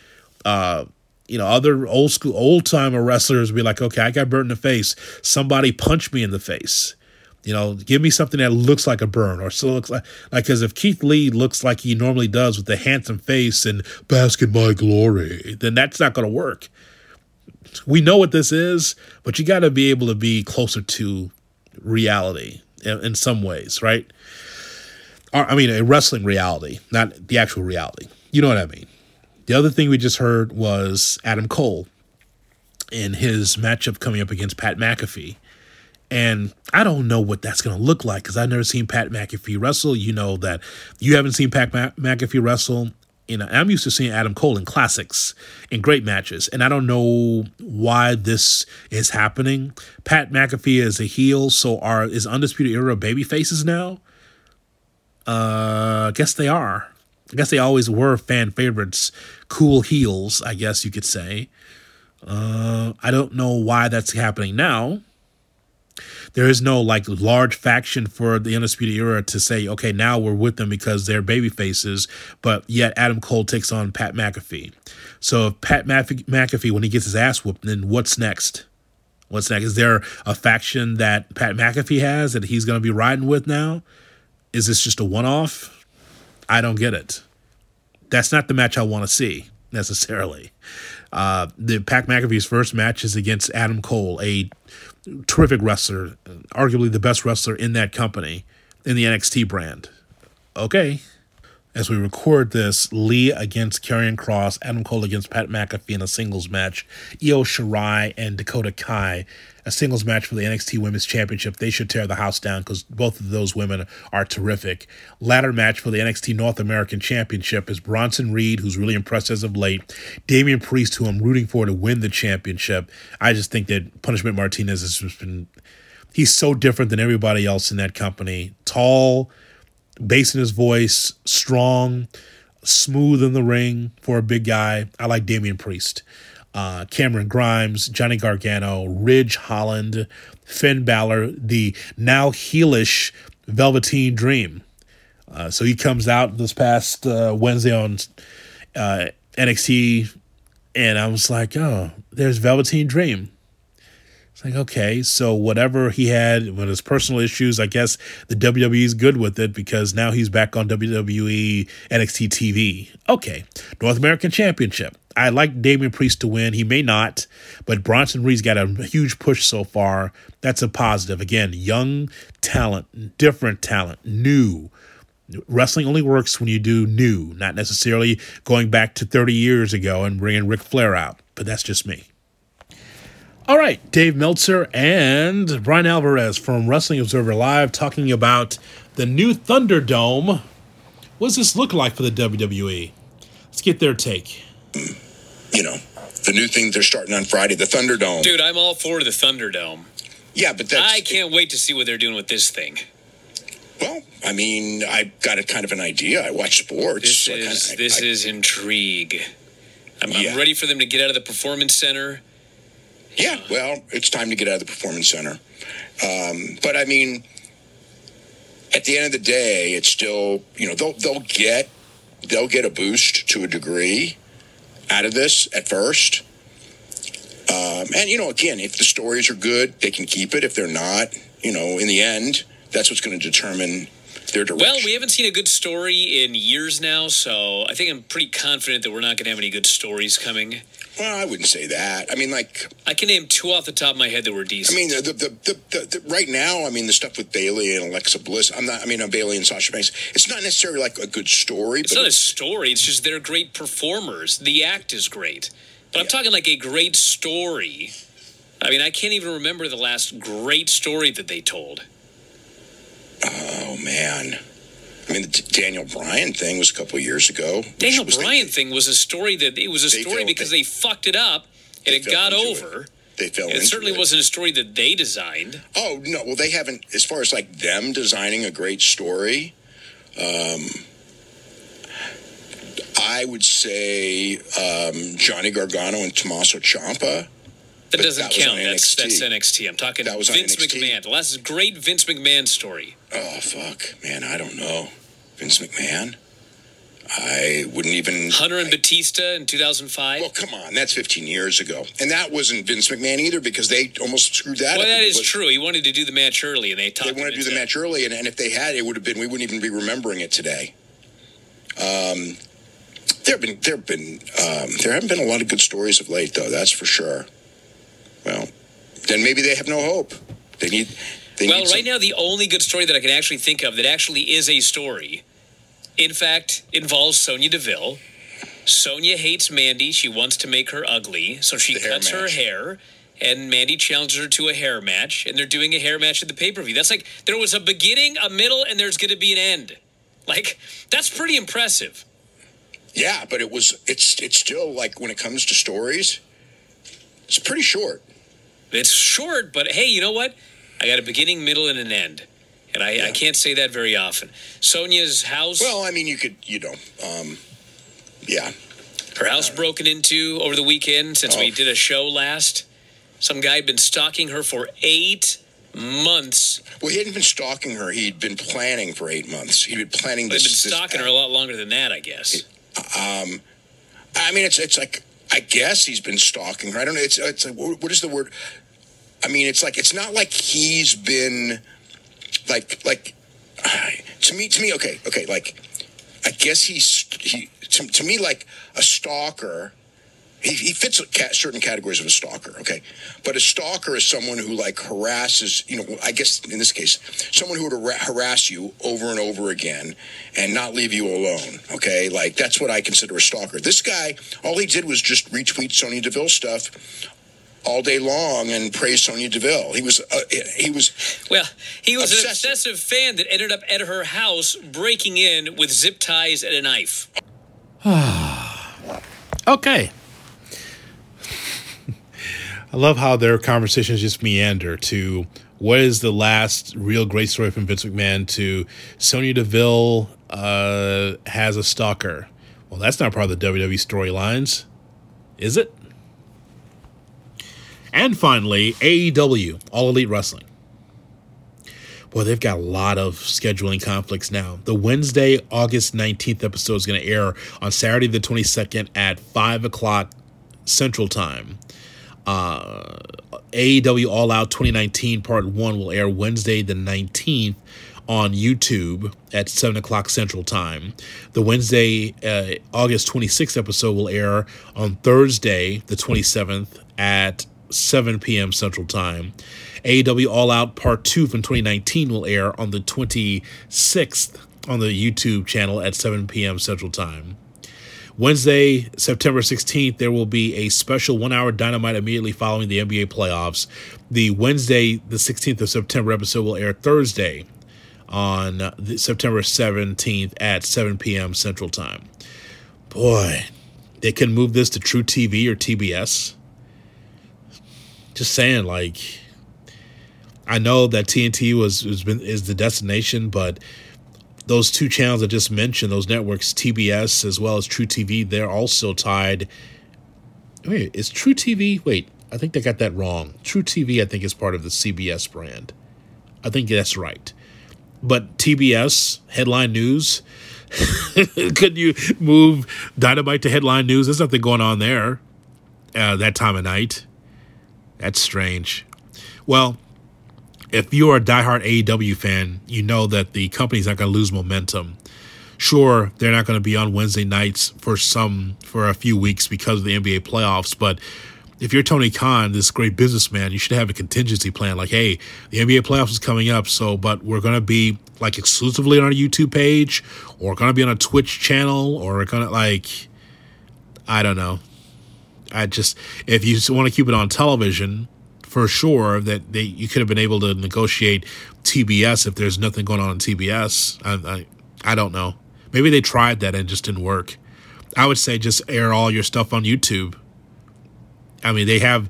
Uh, you know, other old school, old-timer wrestlers would be like, okay, I got burnt in the face. Somebody punched me in the face. You know, give me something that looks like a burn or still looks like, like, cause if Keith Lee looks like he normally does with the handsome face and bask in my glory, then that's not going to work. we know what this is, but you got to be able to be closer to reality in, in some ways, right? I mean, a wrestling reality, not the actual reality. You know what I mean? The other thing we just heard was Adam Cole in his matchup coming up against Pat McAfee. And I don't know what that's going to look like because I've never seen Pat McAfee wrestle. You know that you haven't seen Pat Ma- McAfee wrestle. You know, I'm used to seeing Adam Cole in classics, in great matches, and I don't know why this is happening. Pat McAfee is a heel, so are is Undisputed Era baby faces now? Uh, I guess they are. I guess they always were fan favorites, cool heels, I guess you could say. Uh, I don't know why that's happening now. There is no like large faction for the Undisputed Era to say, okay, now we're with them because they're baby faces, but yet Adam Cole takes on Pat McAfee. So if Pat McAfee, when he gets his ass whooped, then what's next? What's next? Is there a faction that Pat McAfee has that he's going to be riding with now? Is this just a one-off? I don't get it. That's not the match I want to see necessarily. Uh, the Pat McAfee's first match is against Adam Cole, a terrific wrestler, arguably the best wrestler in that company, in the N X T brand. Okay. As we record this, Lee against Karrion Kross, Adam Cole against Pat McAfee in a singles match, Io Shirai and Dakota Kai, a singles match for the N X T Women's Championship. They should tear the house down because both of those women are terrific. Ladder match for the N X T North American Championship is Bronson Reed, who's really impressed as of late, Damian Priest, who I'm rooting for to win the championship. I just think that Punishment Martinez has just been, he's so different than everybody else in that company. Tall, bass in his voice, strong, smooth in the ring for a big guy. I like Damian Priest. Uh, Cameron Grimes, Johnny Gargano, Ridge Holland, Finn Balor, the now heelish Velveteen Dream. Uh, so he comes out this past uh, Wednesday on uh, N X T, and I was like, oh, there's Velveteen Dream. It's like, okay, so whatever he had with his personal issues, I guess the W W E is good with it because now he's back on W W E N X T T V. Okay, North American Championship. I like Damian Priest to win. He may not, but Bronson Reed's got a huge push so far. That's a positive. Again, young talent, different talent, new. Wrestling only works when you do new, not necessarily going back to thirty years ago and bringing Ric Flair out, but that's just me. All right, Dave Meltzer and Brian Alvarez from Wrestling Observer Live talking about the new Thunderdome. What does this look like for the W W E? Let's get their take. You know, the new thing they're starting on Friday, the Thunderdome. Dude, I'm all for the Thunderdome. Yeah, but that's... I can't it, wait to see what they're doing with this thing. Well, I mean, I got a kind of an idea. I watch sports. This so is, I kinda, this I, is I, intrigue. I'm, yeah. I'm ready for them to get out of the Performance Center. Yeah, well, it's time to get out of the Performance Center. Um, but, I mean, at the end of the day, it's still, you know, they'll they'll get they'll get a boost to a degree out of this at first. Um, and, you know, again, if the stories are good, they can keep it. If they're not, you know, in the end, that's what's going to determine their direction. Well, we haven't seen a good story in years now, so I think I'm pretty confident that we're not going to have any good stories coming. Well, I wouldn't say that. I mean, like... I can name two off the top of my head that were decent. I mean, the, the, the, the, the, right now, I mean, the stuff with Bayley and Alexa Bliss, I'm not, I mean, on Bayley and Sasha Banks, it's not necessarily like a good story. It's but not it's, a story. It's just they're great performers. The act is great. But yeah. I'm talking like a great story. I mean, I can't even remember the last great story that they told. Oh, man. I mean, the Daniel Bryan thing was a couple of years ago. Daniel Bryan thing was a story that it was a story because they fucked it up and it got over. They fell into it. It certainly wasn't a story that they designed. Oh, no. Well, they haven't, as far as like them designing a great story, um, I would say um, Johnny Gargano and Tommaso Ciampa. That doesn't count. That's that's N X T. I'm talking Vince McMahon. The last great Vince McMahon story. Oh, fuck. Man, I don't know. Vince McMahon? I wouldn't even... Hunter and I, Batista in two thousand five? Well, come on. That's fifteen years ago. And that wasn't Vince McMahon either because they almost screwed that well, up. Well, that is was, true. He wanted to do the match early and they talked They wanted to do the it. match early and, and if they had, it would have been... We wouldn't even be remembering it today. Um, there have been... There have been... Um, there haven't been a lot of good stories of late, though. That's for sure. then maybe they have no hope. They need. They well, need right some... now, the only good story that I can actually think of that actually is a story, in fact, involves Sonya Deville. Sonya hates Mandy. She wants to make her ugly, so she cuts her hair, and Mandy challenges her to a hair match, and they're doing a hair match at the pay-per-view. That's like, there was a beginning, a middle, and there's going to be an end. Like, that's pretty impressive. Yeah, but it was, it's, it's still, like, when it comes to stories, it's pretty short. It's short, but hey, you know what? I got a beginning, middle, and an end. And I, yeah. I can't say that very often. Sonya's house... Well, I mean, you could, you know, um, yeah. Her house broken into over the weekend since oh. we did a show last. Some guy had been stalking her for eight months. Well, he hadn't been stalking her. He'd been planning for eight months. He'd been planning this... He'd been stalking this, her a lot longer than that, I guess. It, um, I mean, it's it's like, I guess he's been stalking her. I don't know. It's, it's like, what is the word... I mean, it's like, it's not like he's been, like, like, to me, to me, okay, okay, like, I guess he's, he, to, to me, like, a stalker, he, he fits certain categories of a stalker, okay, but a stalker is someone who, like, harasses, you know, I guess, in this case, someone who would harass you over and over again and not leave you alone, okay, like, that's what I consider a stalker. This guy, all he did was just retweet Sonya Deville stuff all day long and praise Sonya Deville. He was, uh, he was, well, he was obsessive. An obsessive fan that ended up at her house breaking in with zip ties and a knife. Okay. I love how their conversations just meander to what is the last real great story from Vince McMahon to Sonya Deville uh, has a stalker. Well, that's not part of the W W E storylines, is it? And finally, A E W, All Elite Wrestling. Boy, they've got a lot of scheduling conflicts now. The Wednesday, August nineteenth episode is going to air on Saturday the twenty-second at five o'clock Central Time. Uh, A E W All Out twenty nineteen Part one will air Wednesday the nineteenth on YouTube at seven o'clock Central Time. The Wednesday, uh, August twenty-sixth episode will air on Thursday the twenty-seventh at seven p.m. Central Time. A E W All Out Part two from twenty nineteen will air on the twenty-sixth on the YouTube channel at seven p.m. Central Time. Wednesday, September sixteenth, there will be a special one-hour Dynamite immediately following the N B A playoffs. The Wednesday, the sixteenth of September episode will air Thursday on the September seventeenth at seven p.m. Central Time. Boy, they can move this to True T V or T B S. Just saying, like, I know that T N T was, was been, is the destination, but those two channels I just mentioned, those networks, T B S as well as True T V, they're also tied. Wait, is True T V? Wait, I think they got that wrong. True T V, I think, is part of the C B S brand. I think that's right. But T B S, Headline News, could you move Dynamite to Headline News? There's nothing going on there uh, that time of night. That's strange. Well, if you are a diehard A E W fan, you know that the company's not going to lose momentum. Sure, they're not going to be on Wednesday nights for some for a few weeks because of the N B A playoffs, but if you're Tony Khan, this great businessman, you should have a contingency plan like, hey, the N B A playoffs is coming up, so but we're going to be like exclusively on our YouTube page or going to be on a Twitch channel or going to like, I don't know. I just, if you want to keep it on television, for sure that they you could have been able to negotiate T B S if there's nothing going on in T B S. I, I I don't know. Maybe they tried that and it just didn't work. I would say just air all your stuff on YouTube. I mean, they have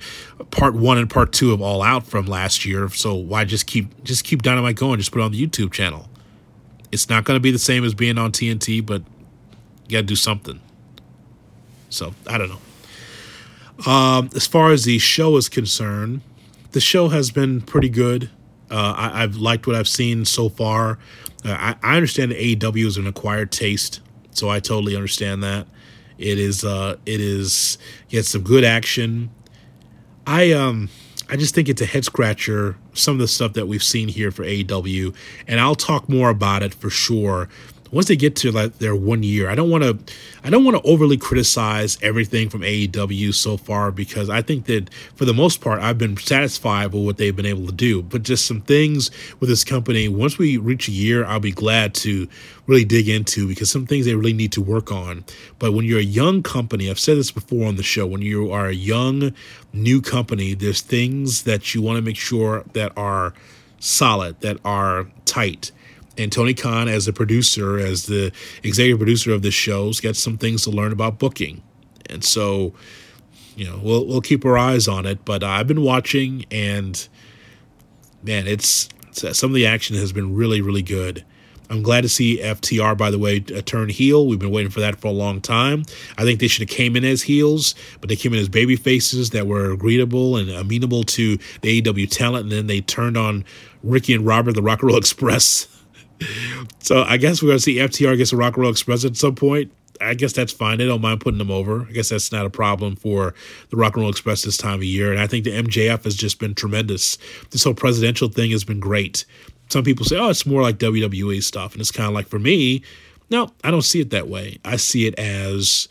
part one and part two of All Out from last year, so why just keep just keep Dynamite going? Just put it on the YouTube channel. It's not going to be the same as being on T N T, but you got to do something. So I don't know. Um, as far as the show is concerned, the show has been pretty good. Uh, I, I've liked what I've seen so far. Uh, I, I understand that A E W is an acquired taste, so I totally understand that. It is, uh, it is, you had some good action. I, um, I just think it's a head scratcher, some of the stuff that we've seen here for A E W, and I'll talk more about it for sure once they get to like their one year, I don't want to, I don't want to overly criticize everything from A E W so far, because I think that for the most part, I've been satisfied with what they've been able to do. But just some things with this company, once we reach a year, I'll be glad to really dig into, because some things they really need to work on. But when you're a young company, I've said this before on the show, when you are a young, new company, there's things that you want to make sure that are solid, that are tight. And Tony Khan, as a producer, as the executive producer of this show, has got some things to learn about booking. And so, you know, we'll we'll keep our eyes on it. But I've been watching, and man, it's, it's some of the action has been really, really good. I'm glad to see F T R, by the way, turn heel. We've been waiting for that for a long time. I think they should have came in as heels, but they came in as baby faces that were agreeable and amenable to the A E W talent, and then they turned on Ricky and Robert, the Rock and Roll Express. So I guess we're going to see F T R against the Rock and Roll Express at some point. I guess that's fine. They don't mind putting them over. I guess that's not a problem for the Rock and Roll Express this time of year. And I think the M J F has just been tremendous. This whole presidential thing has been great. Some people say, oh, it's more like W W E stuff. And it's kind of like, for me, no, I don't see it that way. I see it as,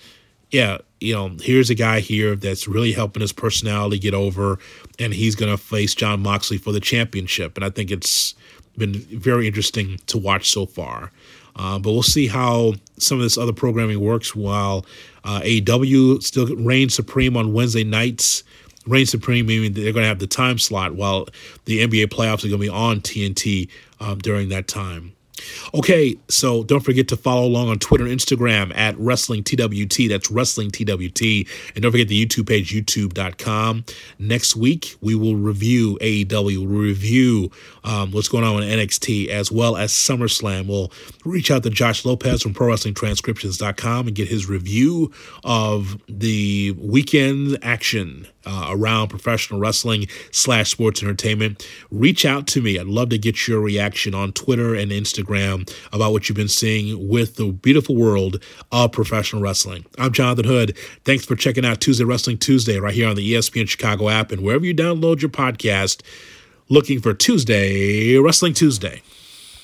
yeah, you know, here's a guy here that's really helping his personality get over, and he's going to face Jon Moxley for the championship. And I think it's been very interesting to watch so far. Uh, but we'll see how some of this other programming works, while uh, A E W still reigns supreme on Wednesday nights. Reign supreme, meaning they're going to have the time slot, while the N B A playoffs are going to be on T N T um, during that time. Okay, so don't forget to follow along on Twitter and Instagram at Wrestling T W T. That's Wrestling T W T. And don't forget the YouTube page, YouTube dot com. Next week, we will review A E W. We'll review um, what's going on in N X T, as well as SummerSlam. We'll reach out to Josh Lopez from Pro Wrestling Transcriptions dot com and get his review of the weekend action uh, around professional wrestling slash sports entertainment. Reach out to me. I'd love to get your reaction on Twitter and Instagram about what you've been seeing with the beautiful world of professional wrestling. I'm Jonathan Hood. Thanks for checking out Tuesday Wrestling Tuesday right here on the E S P N Chicago app and wherever you download your podcast, looking for Tuesday Wrestling Tuesday.